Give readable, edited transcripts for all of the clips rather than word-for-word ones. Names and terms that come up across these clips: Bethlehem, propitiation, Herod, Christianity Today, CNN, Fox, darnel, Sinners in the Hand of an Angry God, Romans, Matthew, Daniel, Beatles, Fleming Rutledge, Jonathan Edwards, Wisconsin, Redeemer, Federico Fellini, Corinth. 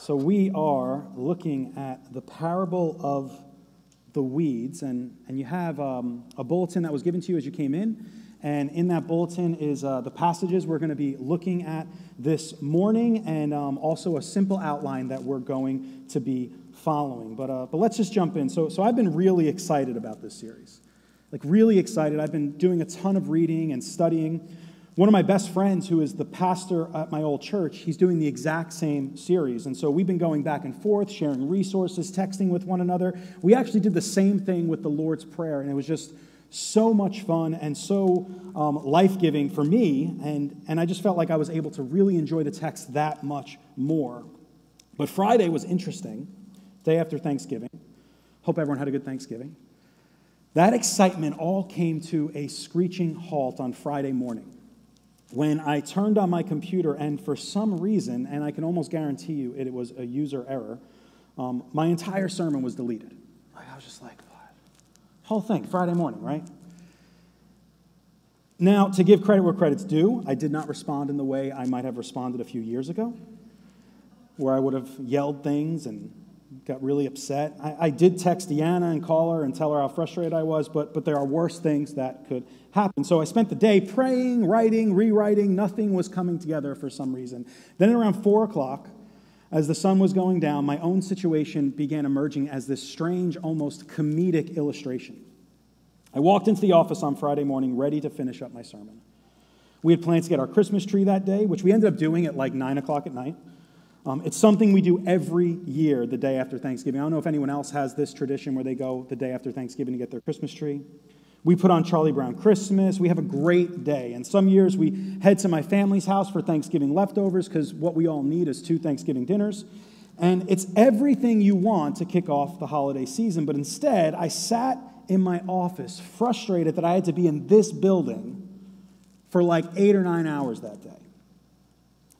So we are looking at the parable of the weeds, and you have a bulletin that was given to you as you came in, and in that bulletin is the passages we're going to be looking at this morning, and also a simple outline that we're going to be following. But let's just jump in. So I've been really excited about this series, like really excited. I've been doing a ton of reading and studying. One of my best friends, who is the pastor at my old church, he's doing the exact same series. And so we've been going back and forth, sharing resources, texting with one another. We actually did the same thing with the Lord's Prayer, and it was just so much fun and so life-giving for me. And I just felt like I was able to really enjoy the text that much more. But Friday was interesting, day after Thanksgiving. Hope everyone had a good Thanksgiving. That excitement all came to a screeching halt on Friday morning, when I turned on my computer, and for some reason, and I can almost guarantee you it was a user error, my entire sermon was deleted. I was just like, what? Whole thing, Friday morning, right? Now, to give credit where credit's due, I did not respond in the way I might have responded a few years ago, where I would have yelled things and got really upset. I did text Deanna and call her and tell her how frustrated I was, but there are worse things that could happen. So I spent the day praying, writing, rewriting. Nothing was coming together for some reason. Then around 4 o'clock, as the sun was going down, my own situation began emerging as this strange, almost comedic illustration. I walked into the office on Friday morning ready to finish up my sermon. We had plans to get our Christmas tree that day, which we ended up doing at like 9 o'clock at night. It's something we do every year, the day after Thanksgiving. I don't know if anyone else has this tradition where they go the day after Thanksgiving to get their Christmas tree. We put on Charlie Brown Christmas. We have a great day. And some years we head to my family's house for Thanksgiving leftovers, because what we all need is 2 Thanksgiving dinners. And it's everything you want to kick off the holiday season. But instead, I sat in my office frustrated that I had to be in this building for like 8 or 9 hours that day.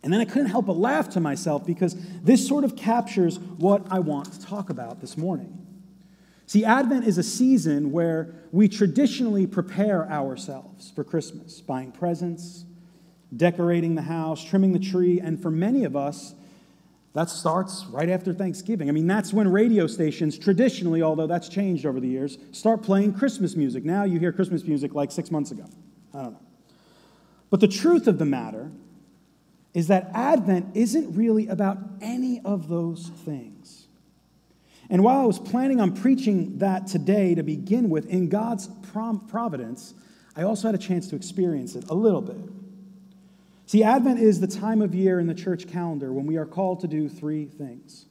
And then I couldn't help but laugh to myself, because this sort of captures what I want to talk about this morning. See, Advent is a season where we traditionally prepare ourselves for Christmas, buying presents, decorating the house, trimming the tree, and for many of us, that starts right after Thanksgiving. I mean, that's when radio stations traditionally, although that's changed over the years, start playing Christmas music. Now you hear Christmas music like 6 months ago. I don't know. But the truth of the matter is that Advent isn't really about any of those things. And while I was planning on preaching that today to begin with, in God's providence, I also had a chance to experience it a little bit. See, Advent is the time of year in the church calendar when we are called to do 3 things.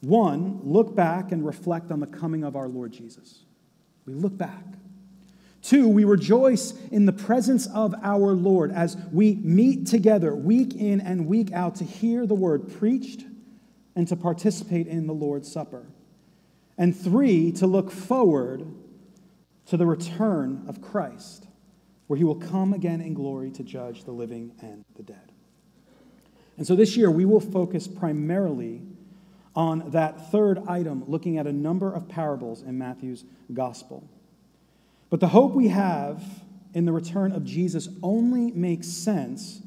1, look back and reflect on the coming of our Lord Jesus. We look back. 2, we rejoice in the presence of our Lord as we meet together week in and week out to hear the word preached and to participate in the Lord's Supper. And 3, to look forward to the return of Christ, where he will come again in glory to judge the living and the dead. And so this year we will focus primarily on that 3rd item, looking at a number of parables in Matthew's gospel. But the hope we have in the return of Jesus only makes sense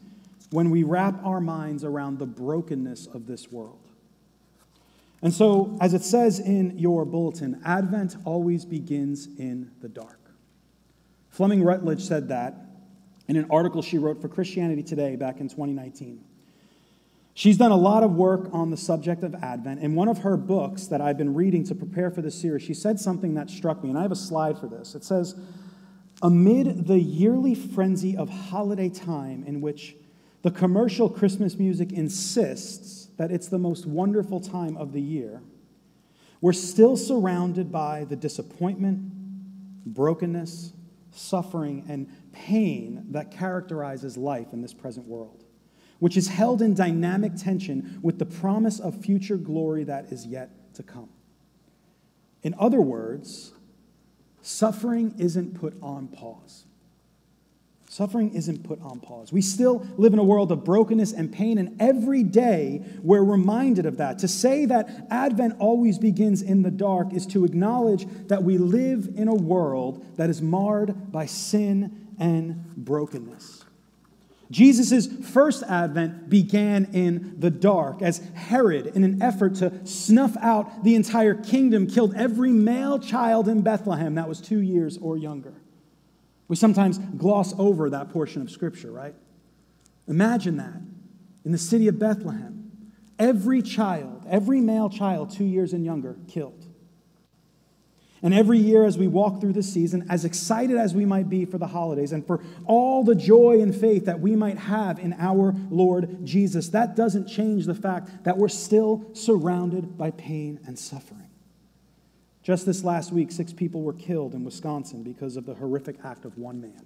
when we wrap our minds around the brokenness of this world. And so, as it says in your bulletin, Advent always begins in the dark. Fleming Rutledge said that in an article she wrote for Christianity Today back in 2019. She's done a lot of work on the subject of Advent. In one of her books that I've been reading to prepare for this series, she said something that struck me, and I have a slide for this. It says, amid the yearly frenzy of holiday time in which the commercial Christmas music insists that it's the most wonderful time of the year, we're still surrounded by the disappointment, brokenness, suffering, and pain that characterizes life in this present world, which is held in dynamic tension with the promise of future glory that is yet to come. In other words, suffering isn't put on pause. Suffering isn't put on pause. We still live in a world of brokenness and pain, and every day we're reminded of that. To say that Advent always begins in the dark is to acknowledge that we live in a world that is marred by sin and brokenness. Jesus' first advent began in the dark, as Herod, in an effort to snuff out the entire kingdom, killed every male child in Bethlehem that was 2 years or younger. We sometimes gloss over that portion of Scripture, right? Imagine that. In the city of Bethlehem, every male child 2 years and younger, killed. And every year as we walk through this season, as excited as we might be for the holidays and for all the joy and faith that we might have in our Lord Jesus, that doesn't change the fact that we're still surrounded by pain and suffering. Just this last week, 6 people were killed in Wisconsin because of the horrific act of one man.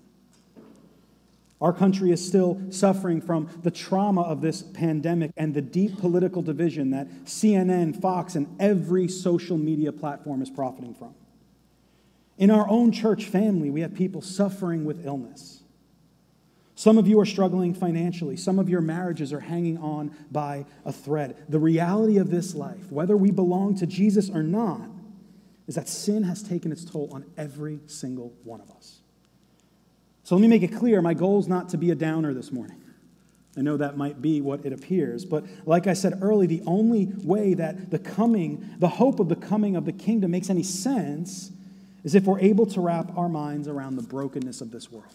Our country is still suffering from the trauma of this pandemic and the deep political division that CNN, Fox, and every social media platform is profiting from. In our own church family, we have people suffering with illness. Some of you are struggling financially. Some of your marriages are hanging on by a thread. The reality of this life, whether we belong to Jesus or not, is that sin has taken its toll on every single one of us. So let me make it clear, my goal is not to be a downer this morning. I know that might be what it appears, but like I said earlier, the only way that the hope of the coming of the kingdom makes any sense is if we're able to wrap our minds around the brokenness of this world.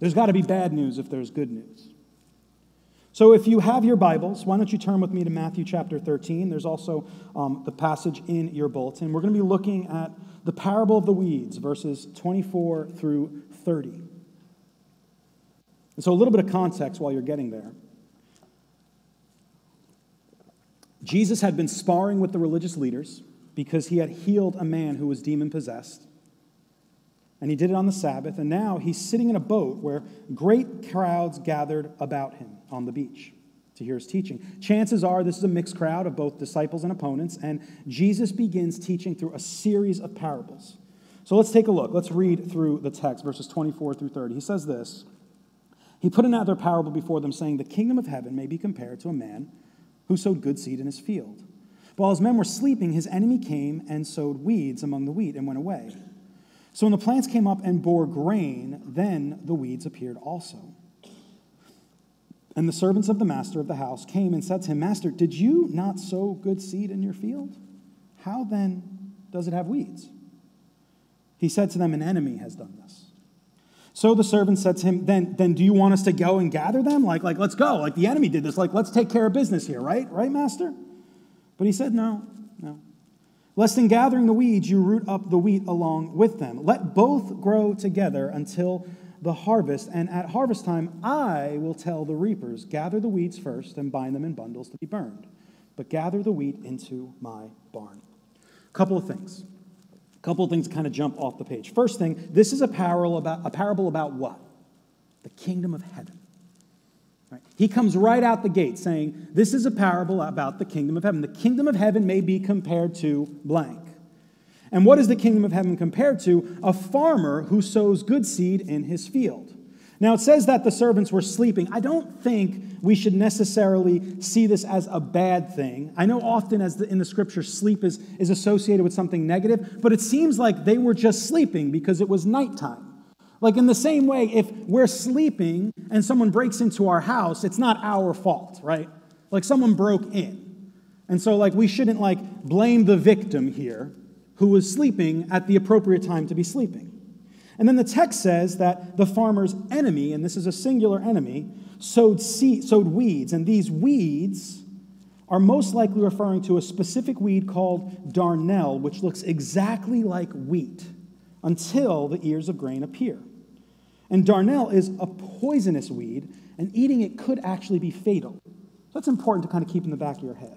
There's got to be bad news if there's good news. So if you have your Bibles, why don't you turn with me to Matthew chapter 13. There's also the passage in your bulletin. We're going to be looking at the parable of the weeds, verses 24 through 30. And so a little bit of context while you're getting there. Jesus had been sparring with the religious leaders because he had healed a man who was demon-possessed. And he did it on the Sabbath. And now he's sitting in a boat where great crowds gathered about him on the beach to hear his teaching. Chances are this is a mixed crowd of both disciples and opponents, and Jesus begins teaching through a series of parables. So let's take a look. Let's read through the text, verses 24 through 30. He says this, "He put another parable before them, saying, 'The kingdom of heaven may be compared to a man who sowed good seed in his field. While his men were sleeping, his enemy came and sowed weeds among the wheat and went away. So when the plants came up and bore grain, then the weeds appeared also. And the servants of the master of the house came and said to him, 'Master, did you not sow good seed in your field? How then does it have weeds?' He said to them, 'An enemy has done this.' So the servant said to him, 'Then do you want us to go and gather them? Like let's go. Like the enemy did this. Like let's take care of business here, right? Right, master?' But he said, 'No. Lest in gathering the weeds you root up the wheat along with them. Let both grow together until the harvest, and at harvest time I will tell the reapers, gather the weeds first and bind them in bundles to be burned, but gather the wheat into my barn.'" A couple of things kind of jump off the page. First thing, this is a parable about what? The kingdom of heaven. Right? He comes right out the gate saying, this is a parable about the kingdom of heaven. The kingdom of heaven may be compared to blank. And what is the kingdom of heaven compared to? A farmer who sows good seed in his field. Now, it says that the servants were sleeping. I don't think we should necessarily see this as a bad thing. I know often in the Scripture, sleep is associated with something negative, but it seems like they were just sleeping because it was nighttime. Like in the same way, if we're sleeping and someone breaks into our house, it's not our fault, right? Like someone broke in. And so like we shouldn't like blame the victim here, who was sleeping at the appropriate time to be sleeping. And then the text says that the farmer's enemy, and this is a singular enemy, sowed weeds. And these weeds are most likely referring to a specific weed called darnel, which looks exactly like wheat until the ears of grain appear. And darnel is a poisonous weed, and eating it could actually be fatal. That's important to kind of keep in the back of your head.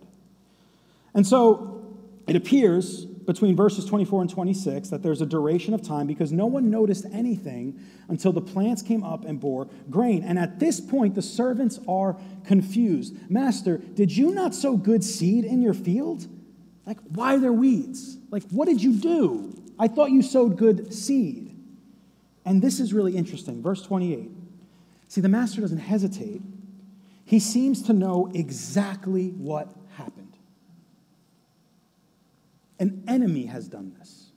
And so it appears between verses 24 and 26 that there's a duration of time because no one noticed anything until the plants came up and bore grain. And at this point, the servants are confused. "Master, did you not sow good seed in your field? Like, why are there weeds? Like, what did you do? I thought you sowed good seed." And this is really interesting. Verse 28. See, the master doesn't hesitate. He seems to know exactly what happened. "An enemy has done this."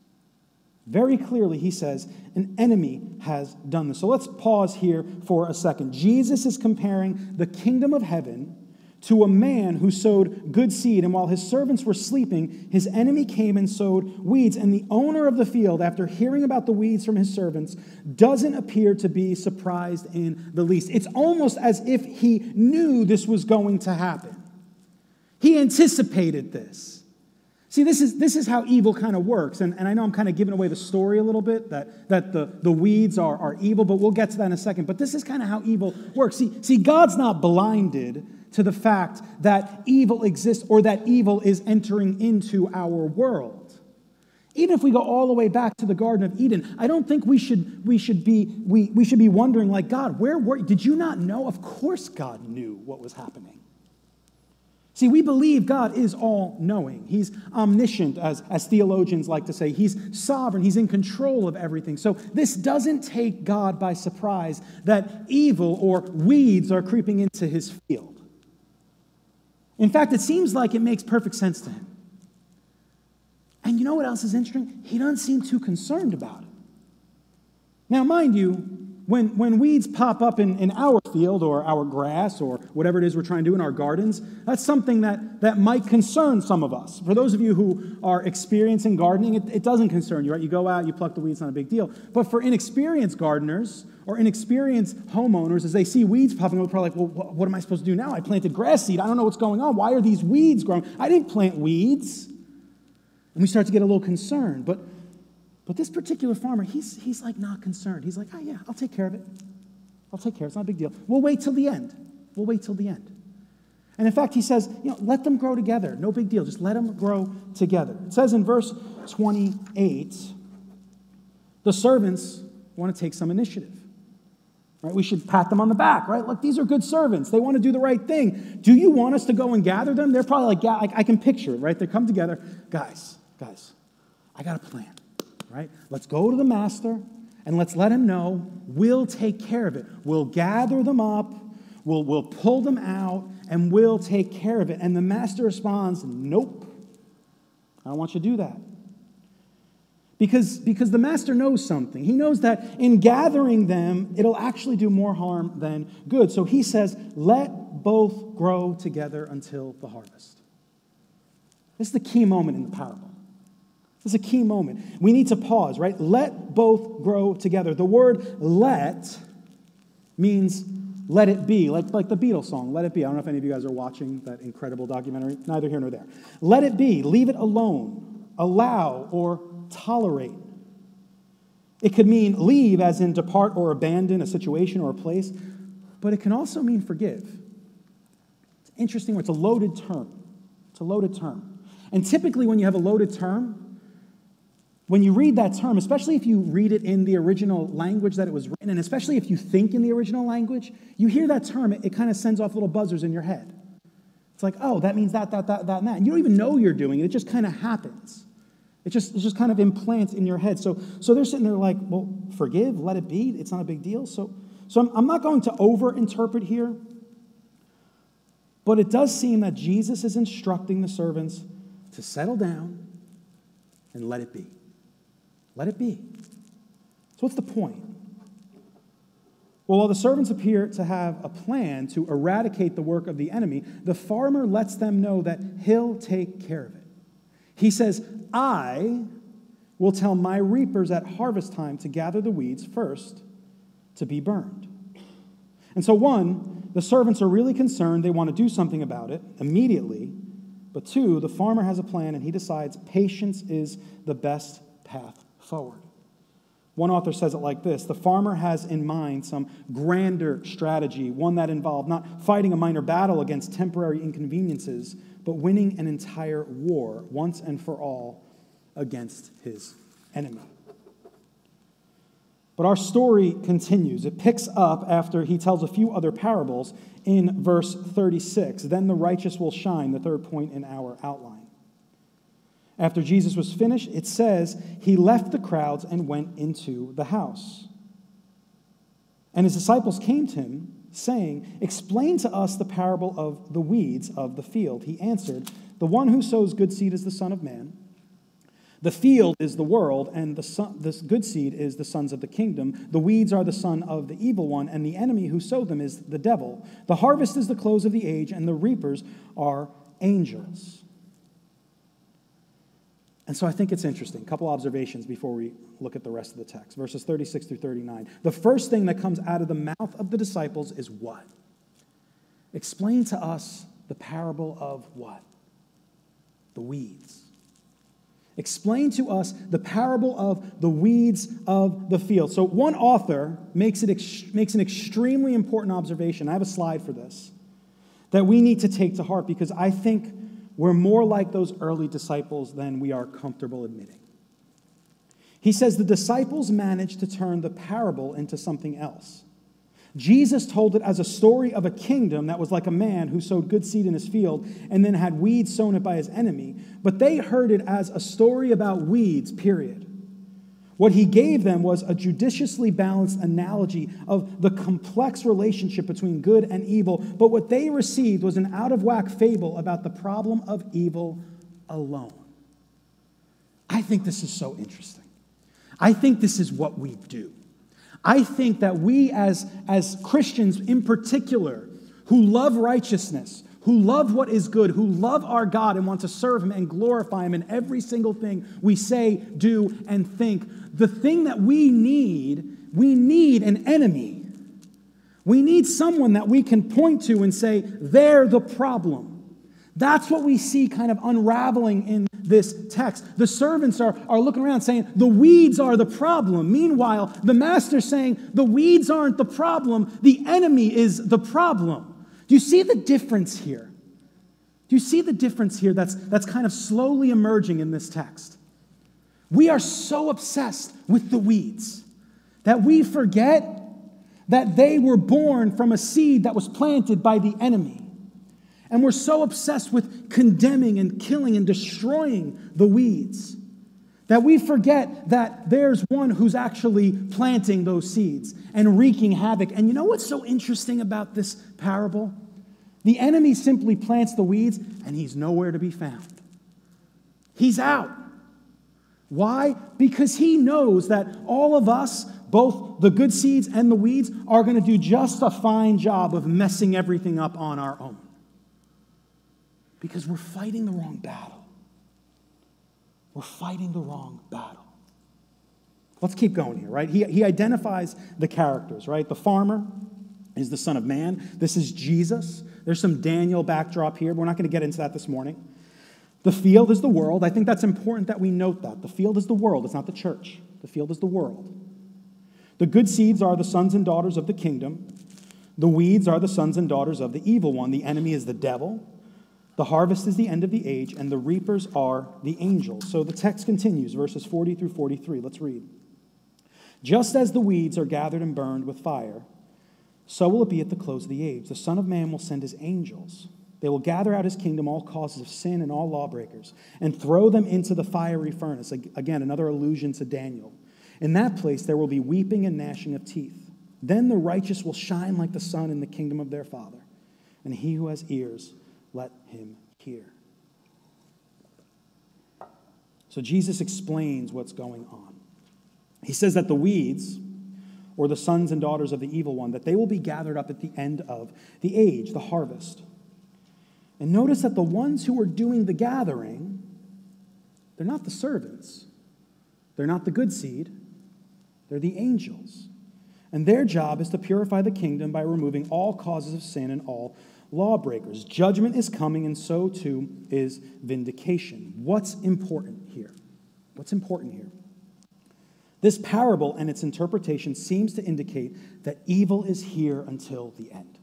Very clearly, he says, an enemy has done this. So let's pause here for a second. Jesus is comparing the kingdom of heaven to a man who sowed good seed, and while his servants were sleeping, his enemy came and sowed weeds, and the owner of the field, after hearing about the weeds from his servants, doesn't appear to be surprised in the least. It's almost as if he knew this was going to happen. He anticipated this. See, this is how evil kind of works, and I know I'm kind of giving away the story a little bit, that the weeds are evil, but we'll get to that in a second. But this is kind of how evil works. See, God's not blinded to the fact that evil exists or that evil is entering into our world. Even if we go all the way back to the Garden of Eden, I don't think we should be wondering, like, God, where were you? Did you not know? Of course God knew what was happening. See, we believe God is all-knowing. He's omniscient, as theologians like to say. He's sovereign. He's in control of everything. So this doesn't take God by surprise that evil or weeds are creeping into his field. In fact, it seems like it makes perfect sense to him. And you know what else is interesting? He doesn't seem too concerned about it. Now, mind you, When weeds pop up in our field or our grass or whatever it is we're trying to do in our gardens, that's something that might concern some of us. For those of you who are experienced in gardening, it doesn't concern you, right? You go out, you pluck the weeds, not a big deal. But for inexperienced gardeners or inexperienced homeowners, as they see weeds popping up, they're probably like, well, what am I supposed to do now? I planted grass seed. I don't know what's going on. Why are these weeds growing? I didn't plant weeds. And we start to get a little concerned, But this particular farmer, he's like not concerned. He's like, oh yeah, I'll take care of it. It's not a big deal. We'll wait till the end. And in fact, he says, let them grow together. No big deal. Just let them grow together. It says in verse 28, the servants want to take some initiative. Right? We should pat them on the back, right? Look, these are good servants. They want to do the right thing. Do you want us to go and gather them? They're probably like, yeah, I can picture it, right? They come together. Guys, I got a plan. Right? Let's go to the master and let's let him know we'll take care of it. We'll gather them up, we'll pull them out, and we'll take care of it. And the master responds, nope, I don't want you to do that. Because the master knows something. He knows that in gathering them, it'll actually do more harm than good. So he says, let both grow together until the harvest. This is the key moment in the parable. This is a key moment. We need to pause, right? Let both grow together. The word let means let it be, like the Beatles song, Let It Be. I don't know if any of you guys are watching that incredible documentary. Neither here nor there. Let it be. Leave it alone. Allow or tolerate. It could mean leave, as in depart or abandon a situation or a place, but it can also mean forgive. It's interesting. It's a loaded term. And typically when you have a loaded term, when you read that term, especially if you read it in the original language that it was written, and especially if you think in the original language, you hear that term, it kind of sends off little buzzers in your head. It's like, oh, that means that, and that. And you don't even know you're doing it. It just kind of happens. It just kind of implants in your head. So they're sitting there like, well, forgive, let it be. It's not a big deal. So I'm not going to overinterpret here, but it does seem that Jesus is instructing the servants to settle down and let it be. Let it be. So what's the point? Well, while the servants appear to have a plan to eradicate the work of the enemy, the farmer lets them know that he'll take care of it. He says, I will tell my reapers at harvest time to gather the weeds first to be burned. And so one, the servants are really concerned. They want to do something about it immediately. But two, the farmer has a plan, and he decides patience is the best path forward. One author says it like this: the farmer has in mind some grander strategy, one that involved not fighting a minor battle against temporary inconveniences, but winning an entire war once and for all against his enemy. But our story continues. It picks up after he tells a few other parables in verse 36. Then the righteous will shine, the third point in our outline. After Jesus was finished, it says, he left the crowds and went into the house. And his disciples came to him, saying, explain to us the parable of the weeds of the field. He answered, the one who sows good seed is the Son of Man. The field is the world, and this good seed is the sons of the kingdom. The weeds are the son of the evil one, and the enemy who sowed them is the devil. The harvest is the close of the age, and the reapers are angels. And so I think it's interesting. A couple observations before we look at the rest of the text. Verses 36 through 39. The first thing that comes out of the mouth of the disciples is what? Explain to us the parable of what? The weeds. Explain to us the parable of the weeds of the field. So one author makes an extremely important observation. I have a slide for this that we need to take to heart, because I think we're more like those early disciples than we are comfortable admitting. He says the disciples managed to turn the parable into something else. Jesus told it as a story of a kingdom that was like a man who sowed good seed in his field and then had weeds sown it by his enemy, but they heard it as a story about weeds, period. What he gave them was a judiciously balanced analogy of the complex relationship between good and evil, but what they received was an out-of-whack fable about the problem of evil alone. I think this is so interesting. I think this is what we do. I think that we as Christians in particular, who love righteousness, who love what is good, who love our God and want to serve Him and glorify Him in every single thing we say, do, and think, the thing that we need an enemy. We need someone that we can point to and say, they're the problem. That's what we see kind of unraveling in this text. The servants are looking around saying, the weeds are the problem. Meanwhile, the master's saying, the weeds aren't the problem. The enemy is the problem. Do you see the difference here? Do you see the difference here that's kind of slowly emerging in this text? We are so obsessed with the weeds that we forget that they were born from a seed that was planted by the enemy. And we're so obsessed with condemning and killing and destroying the weeds that we forget that there's one who's actually planting those seeds and wreaking havoc. And you know what's so interesting about this parable? The enemy simply plants the weeds and he's nowhere to be found. He's out. Why? Because he knows that all of us, both the good seeds and the weeds, are going to do just a fine job of messing everything up on our own. Because we're fighting the wrong battle. We're fighting the wrong battle. Let's keep going here, right? He identifies the characters, right? The farmer is the Son of Man. This is Jesus. There's some Daniel backdrop here, but we're not going to get into that this morning. The field is the world. I think that's important that we note that. The field is the world. It's not the church. The field is the world. The good seeds are the sons and daughters of the kingdom. The weeds are the sons and daughters of the evil one. The enemy is the devil. The harvest is the end of the age, and the reapers are the angels. So the text continues, verses 40 through 43. Let's read. Just as the weeds are gathered and burned with fire, so will it be at the close of the age. The Son of Man will send his angels. They will gather out his kingdom, all causes of sin and all lawbreakers, and throw them into the fiery furnace. Again, another allusion to Daniel. In that place there will be weeping and gnashing of teeth. Then the righteous will shine like the sun in the kingdom of their Father. And he who has ears, let him hear. So Jesus explains what's going on. He says that the weeds, or the sons and daughters of the evil one, that they will be gathered up at the end of the age, the harvest. And notice that the ones who are doing the gathering, they're not the servants. They're not the good seed. They're the angels. And their job is to purify the kingdom by removing all causes of sin and all lawbreakers. Judgment is coming, and so too is vindication. What's important here? What's important here? This parable and its interpretation seems to indicate that evil is here until the end.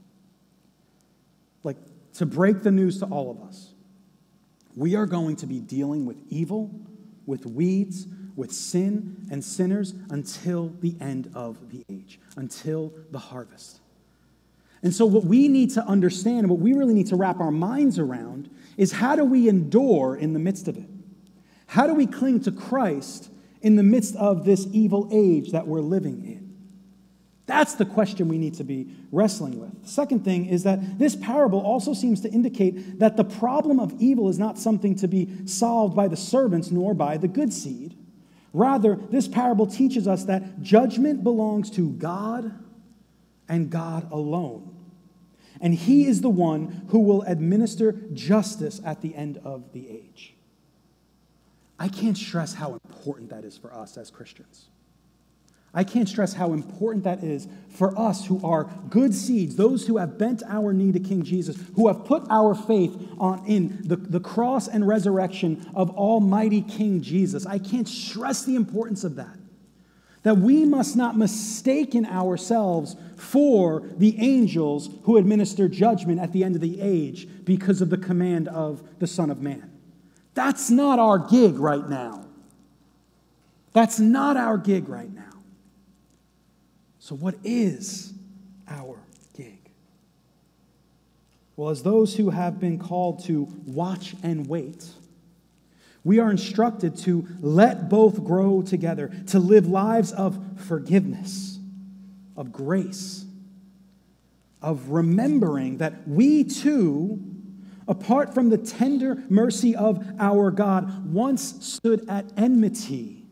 Like, to break the news to all of us, we are going to be dealing with evil, with weeds, with sin and sinners until the end of the age, until the harvest. And so what we need to understand, and what we really need to wrap our minds around, is how do we endure in the midst of it? How do we cling to Christ in the midst of this evil age that we're living in? That's the question we need to be wrestling with. The second thing is that this parable also seems to indicate that the problem of evil is not something to be solved by the servants nor by the good seed. Rather, this parable teaches us that judgment belongs to God and God alone. And he is the one who will administer justice at the end of the age. I can't stress how important that is for us as Christians. I can't stress how important that is for us who are good seeds, those who have bent our knee to King Jesus, who have put our faith in the cross and resurrection of Almighty King Jesus. I can't stress the importance of that. That we must not mistake in ourselves for the angels who administer judgment at the end of the age because of the command of the Son of Man. That's not our gig right now. That's not our gig right now. So what is our gig? Well, as those who have been called to watch and wait, we are instructed to let both grow together, to live lives of forgiveness, of grace, of remembering that we too, apart from the tender mercy of our God, once stood at enmity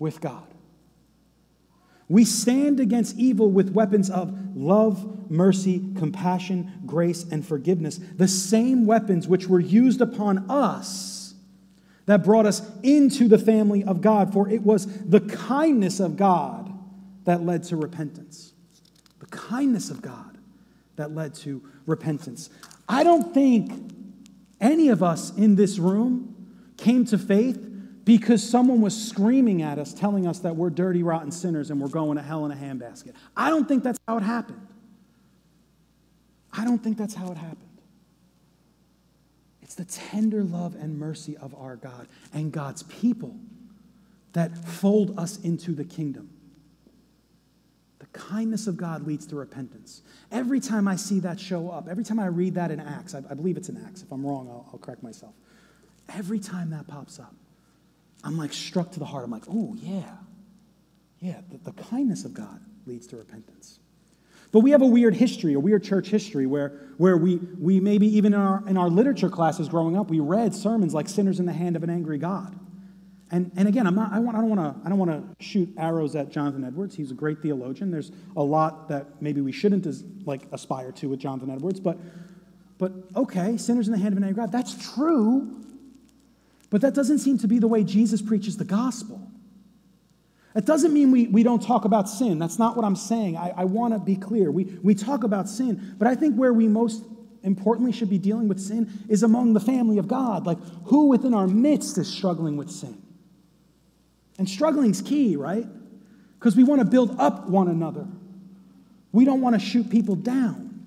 with God. We stand against evil with weapons of love, mercy, compassion, grace, and forgiveness, the same weapons which were used upon us that brought us into the family of God, for it was the kindness of God that led to repentance. The kindness of God that led to repentance. I don't think any of us in this room came to faith because someone was screaming at us, telling us that we're dirty, rotten sinners and we're going to hell in a handbasket. I don't think that's how it happened. I don't think that's how it happened. It's the tender love and mercy of our God and God's people that fold us into the kingdom. The kindness of God leads to repentance. Every time I see that show up, every time I read that in Acts, I believe it's in Acts. If I'm wrong, I'll correct myself. Every time that pops up, I'm like struck to the heart. I'm like, oh, yeah. Yeah, the kindness of God leads to repentance. But we have a weird history, a weird church history where we maybe even in our literature classes growing up, we read sermons like Sinners in the Hand of an Angry God. And again, I don't want to shoot arrows at Jonathan Edwards. He's a great theologian. There's a lot that maybe we shouldn't aspire to with Jonathan Edwards, but okay, Sinners in the Hand of an Angry God, that's true. But that doesn't seem to be the way Jesus preaches the gospel. It doesn't mean we don't talk about sin. That's not what I'm saying. I want to be clear. We talk about sin, but I think where we most importantly should be dealing with sin is among the family of God. Like, who within our midst is struggling with sin? And struggling's key, right? Because we want to build up one another. We don't want to shoot people down.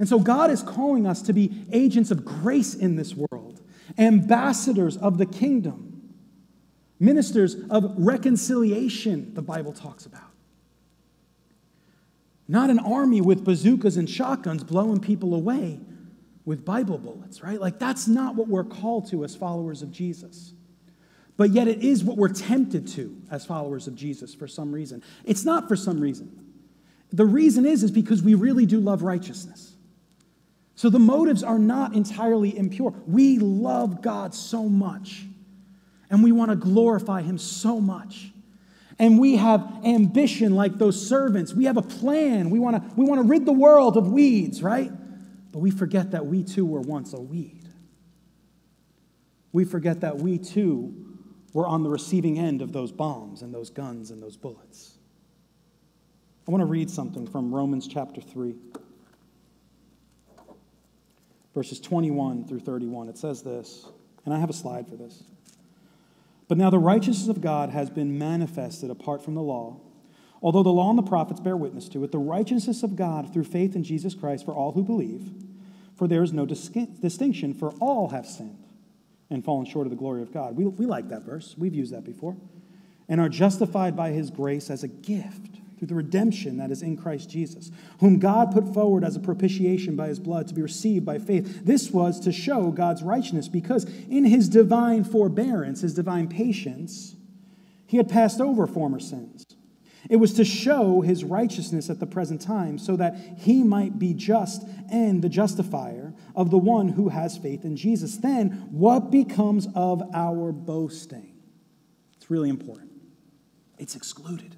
And so God is calling us to be agents of grace in this world. Ambassadors of the kingdom, ministers of reconciliation, the Bible talks about. Not an army with bazookas and shotguns blowing people away with Bible bullets, right? Like, that's not what we're called to as followers of Jesus. But yet it is what we're tempted to as followers of Jesus for some reason. It's not for some reason. The reason is because we really do love righteousness. So the motives are not entirely impure. We love God so much, and we want to glorify him so much. And we have ambition like those servants. We have a plan. We want to rid the world of weeds, right? But we forget that we too were once a weed. We forget that we too were on the receiving end of those bombs and those guns and those bullets. I want to read something from Romans chapter 3. Verses 21 through 31, it says this, and I have a slide for this. But now the righteousness of God has been manifested apart from the law, although the law and the prophets bear witness to it, the righteousness of God through faith in Jesus Christ for all who believe, for there is no distinction, for all have sinned and fallen short of the glory of God. We like that verse. We've used that before. And are justified by his grace as a gift through the redemption that is in Christ Jesus, whom God put forward as a propitiation by his blood to be received by faith. This was to show God's righteousness, because in his divine forbearance, his divine patience, he had passed over former sins. It was to show his righteousness at the present time so that he might be just and the justifier of the one who has faith in Jesus. Then what becomes of our boasting? It's really important. It's excluded.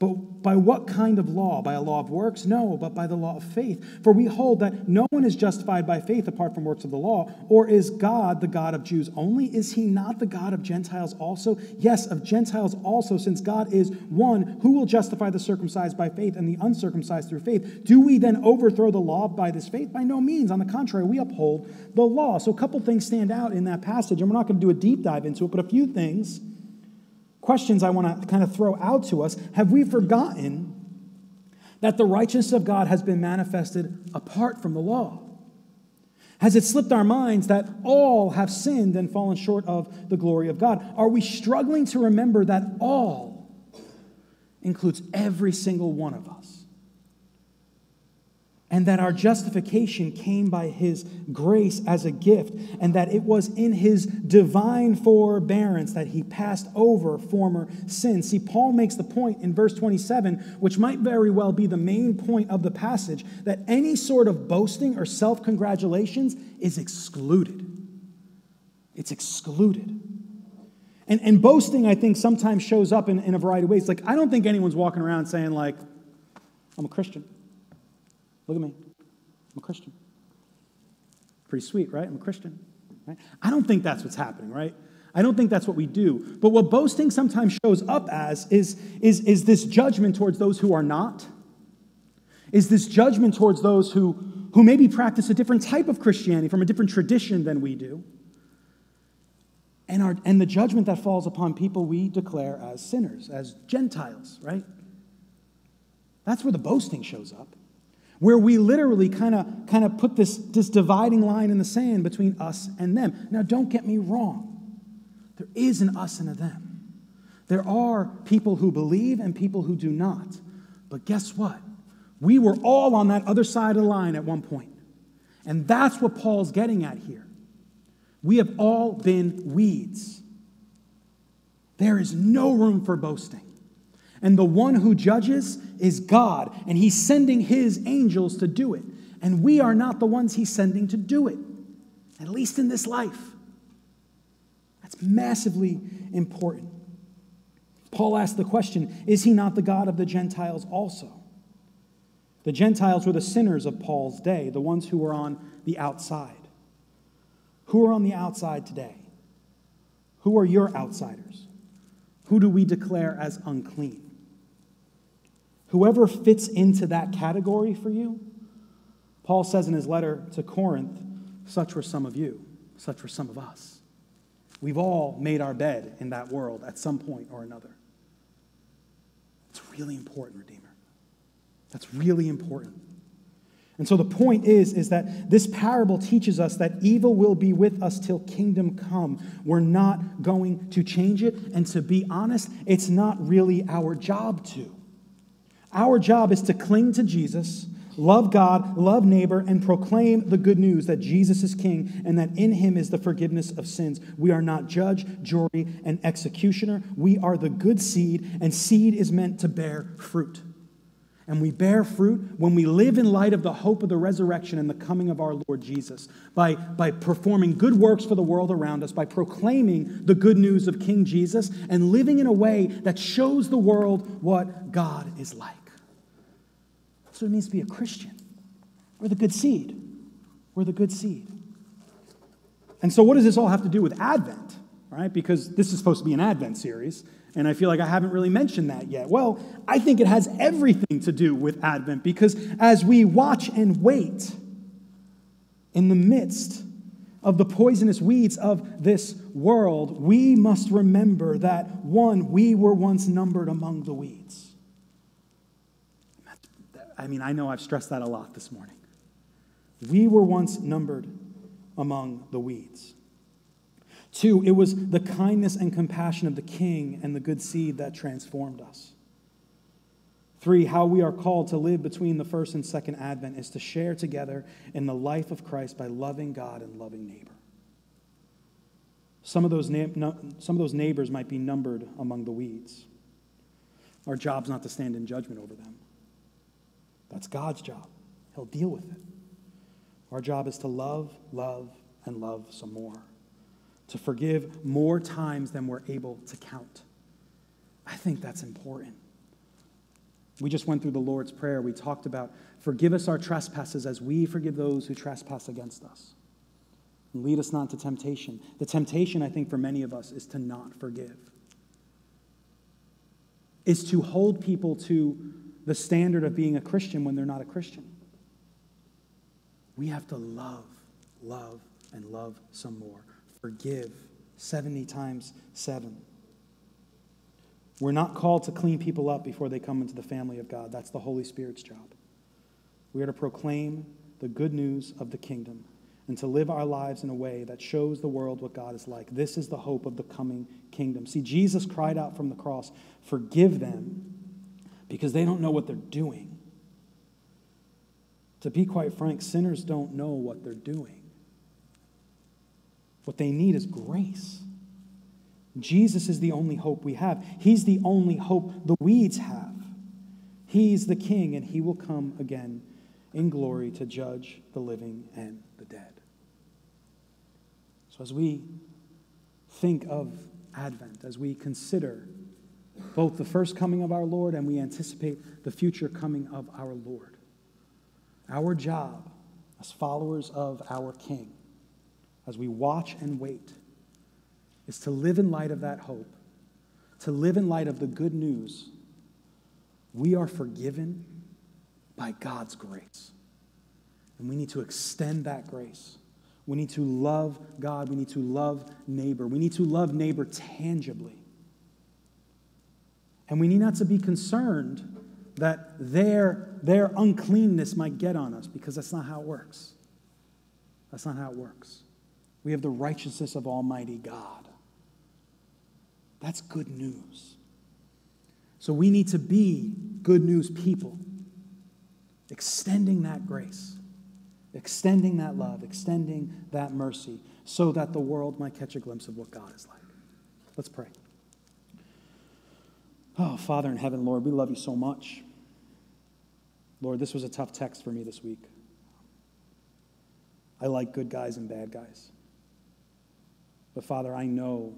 But by what kind of law? By a law of works? No, but by the law of faith. For we hold that no one is justified by faith apart from works of the law. Or is God the God of Jews only? Is he not the God of Gentiles also? Yes, of Gentiles also, since God is one who will justify the circumcised by faith and the uncircumcised through faith. Do we then overthrow the law by this faith? By no means. On the contrary, we uphold the law. So a couple things stand out in that passage, and we're not going to do a deep dive into it, but a few things. Questions I want to kind of throw out to us. Have we forgotten that the righteousness of God has been manifested apart from the law? Has it slipped our minds that all have sinned and fallen short of the glory of God? Are we struggling to remember that all includes every single one of us? And that our justification came by his grace as a gift, and that it was in his divine forbearance that he passed over former sins. See, Paul makes the point in verse 27, which might very well be the main point of the passage, that any sort of boasting or self-congratulations is excluded. It's excluded. And boasting, I think, sometimes shows up in a variety of ways. Like, I don't think anyone's walking around saying, like, I'm a Christian. Look at me. I'm a Christian. Pretty sweet, right? I'm a Christian. Right? I don't think that's what's happening, right? I don't think that's what we do. But what boasting sometimes shows up as is this judgment towards those who are not, is this judgment towards those who maybe practice a different type of Christianity from a different tradition than we do, and the judgment that falls upon people we declare as sinners, as Gentiles, right? That's where the boasting shows up. Where we literally kind of put this dividing line in the sand between us and them. Now, don't get me wrong. There is an us and a them. There are people who believe and people who do not. But guess what? We were all on that other side of the line at one point. And that's what Paul's getting at here. We have all been weeds. There is no room for boasting. And the one who judges is God, and he's sending his angels to do it. And we are not the ones he's sending to do it, at least in this life. That's massively important. Paul asked the question, is he not the God of the Gentiles also? The Gentiles were the sinners of Paul's day, the ones who were on the outside. Who are on the outside today? Who are your outsiders? Who do we declare as unclean? Whoever fits into that category for you, Paul says in his letter to Corinth, such were some of you, such were some of us. We've all made our bed in that world at some point or another. It's really important, Redeemer. That's really important. And so the point is that this parable teaches us that evil will be with us till kingdom come. We're not going to change it. And to be honest, it's not really our job to. Our job is to cling to Jesus, love God, love neighbor, and proclaim the good news that Jesus is King and that in him is the forgiveness of sins. We are not judge, jury, and executioner. We are the good seed, and seed is meant to bear fruit. And we bear fruit when we live in light of the hope of the resurrection and the coming of our Lord Jesus by performing good works for the world around us, by proclaiming the good news of King Jesus and living in a way that shows the world what God is like. That's what it means to be a Christian. We're the good seed. We're the good seed. And so what does this all have to do with Advent? Right? Because this is supposed to be an Advent series. And I feel like I haven't really mentioned that yet. Well, I think it has everything to do with Advent, because as we watch and wait in the midst of the poisonous weeds of this world, we must remember that, one, we were once numbered among the weeds. I mean, I know I've stressed that a lot this morning. We were once numbered among the weeds. Two, it was the kindness and compassion of the King and the good seed that transformed us. Three, how we are called to live between the first and second Advent is to share together in the life of Christ by loving God and loving neighbor. Some of those neighbors might be numbered among the weeds. Our job's not to stand in judgment over them. That's God's job. He'll deal with it. Our job is to love, love, and love some more. To forgive more times than we're able to count. I think that's important. We just went through the Lord's Prayer. We talked about, forgive us our trespasses as we forgive those who trespass against us. And lead us not to temptation. The temptation, I think, for many of us is to not forgive. Is to hold people to the standard of being a Christian when they're not a Christian. We have to love, love, and love some more. Forgive 70 times 7. We're not called to clean people up before they come into the family of God. That's the Holy Spirit's job. We are to proclaim the good news of the kingdom and to live our lives in a way that shows the world what God is like. This is the hope of the coming kingdom. See, Jesus cried out from the cross, forgive them because they don't know what they're doing. To be quite frank, sinners don't know what they're doing. What they need is grace. Jesus is the only hope we have. He's the only hope the weeds have. He's the king, and he will come again in glory to judge the living and the dead. So as we think of Advent, as we consider both the first coming of our Lord and we anticipate the future coming of our Lord, our job as followers of our King, as we watch and wait, is to live in light of that hope, to live in light of the good news. We are forgiven by God's grace. And we need to extend that grace. We need to love God. We need to love neighbor. We need to love neighbor tangibly. And we need not to be concerned that their uncleanness might get on us, because that's not how it works. That's not how it works. We have the righteousness of Almighty God. That's good news. So we need to be good news people, extending that grace, extending that love, extending that mercy, so that the world might catch a glimpse of what God is like. Let's pray. Oh, Father in heaven, Lord, we love you so much. Lord, this was a tough text for me this week. I like good guys and bad guys. But Father, I know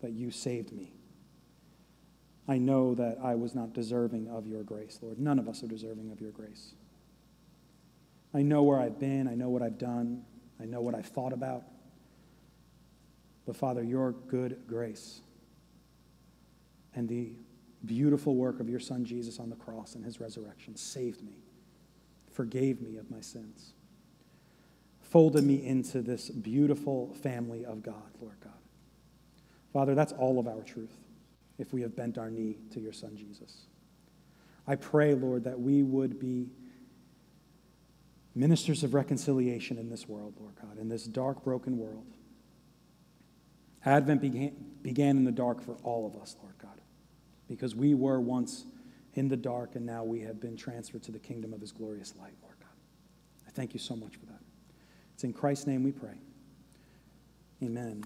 that you saved me. I know that I was not deserving of your grace, Lord. None of us are deserving of your grace. I know where I've been. I know what I've done. I know what I've thought about. But Father, your good grace and the beautiful work of your Son Jesus on the cross and his resurrection saved me, forgave me of my sins, folded me into this beautiful family of God, Lord God. Father, that's all of our truth if we have bent our knee to your Son, Jesus. I pray, Lord, that we would be ministers of reconciliation in this world, Lord God, in this dark, broken world. Advent began in the dark for all of us, Lord God, because we were once in the dark and now we have been transferred to the kingdom of his glorious light, Lord God. I thank you so much for that. It's in Christ's name we pray. Amen.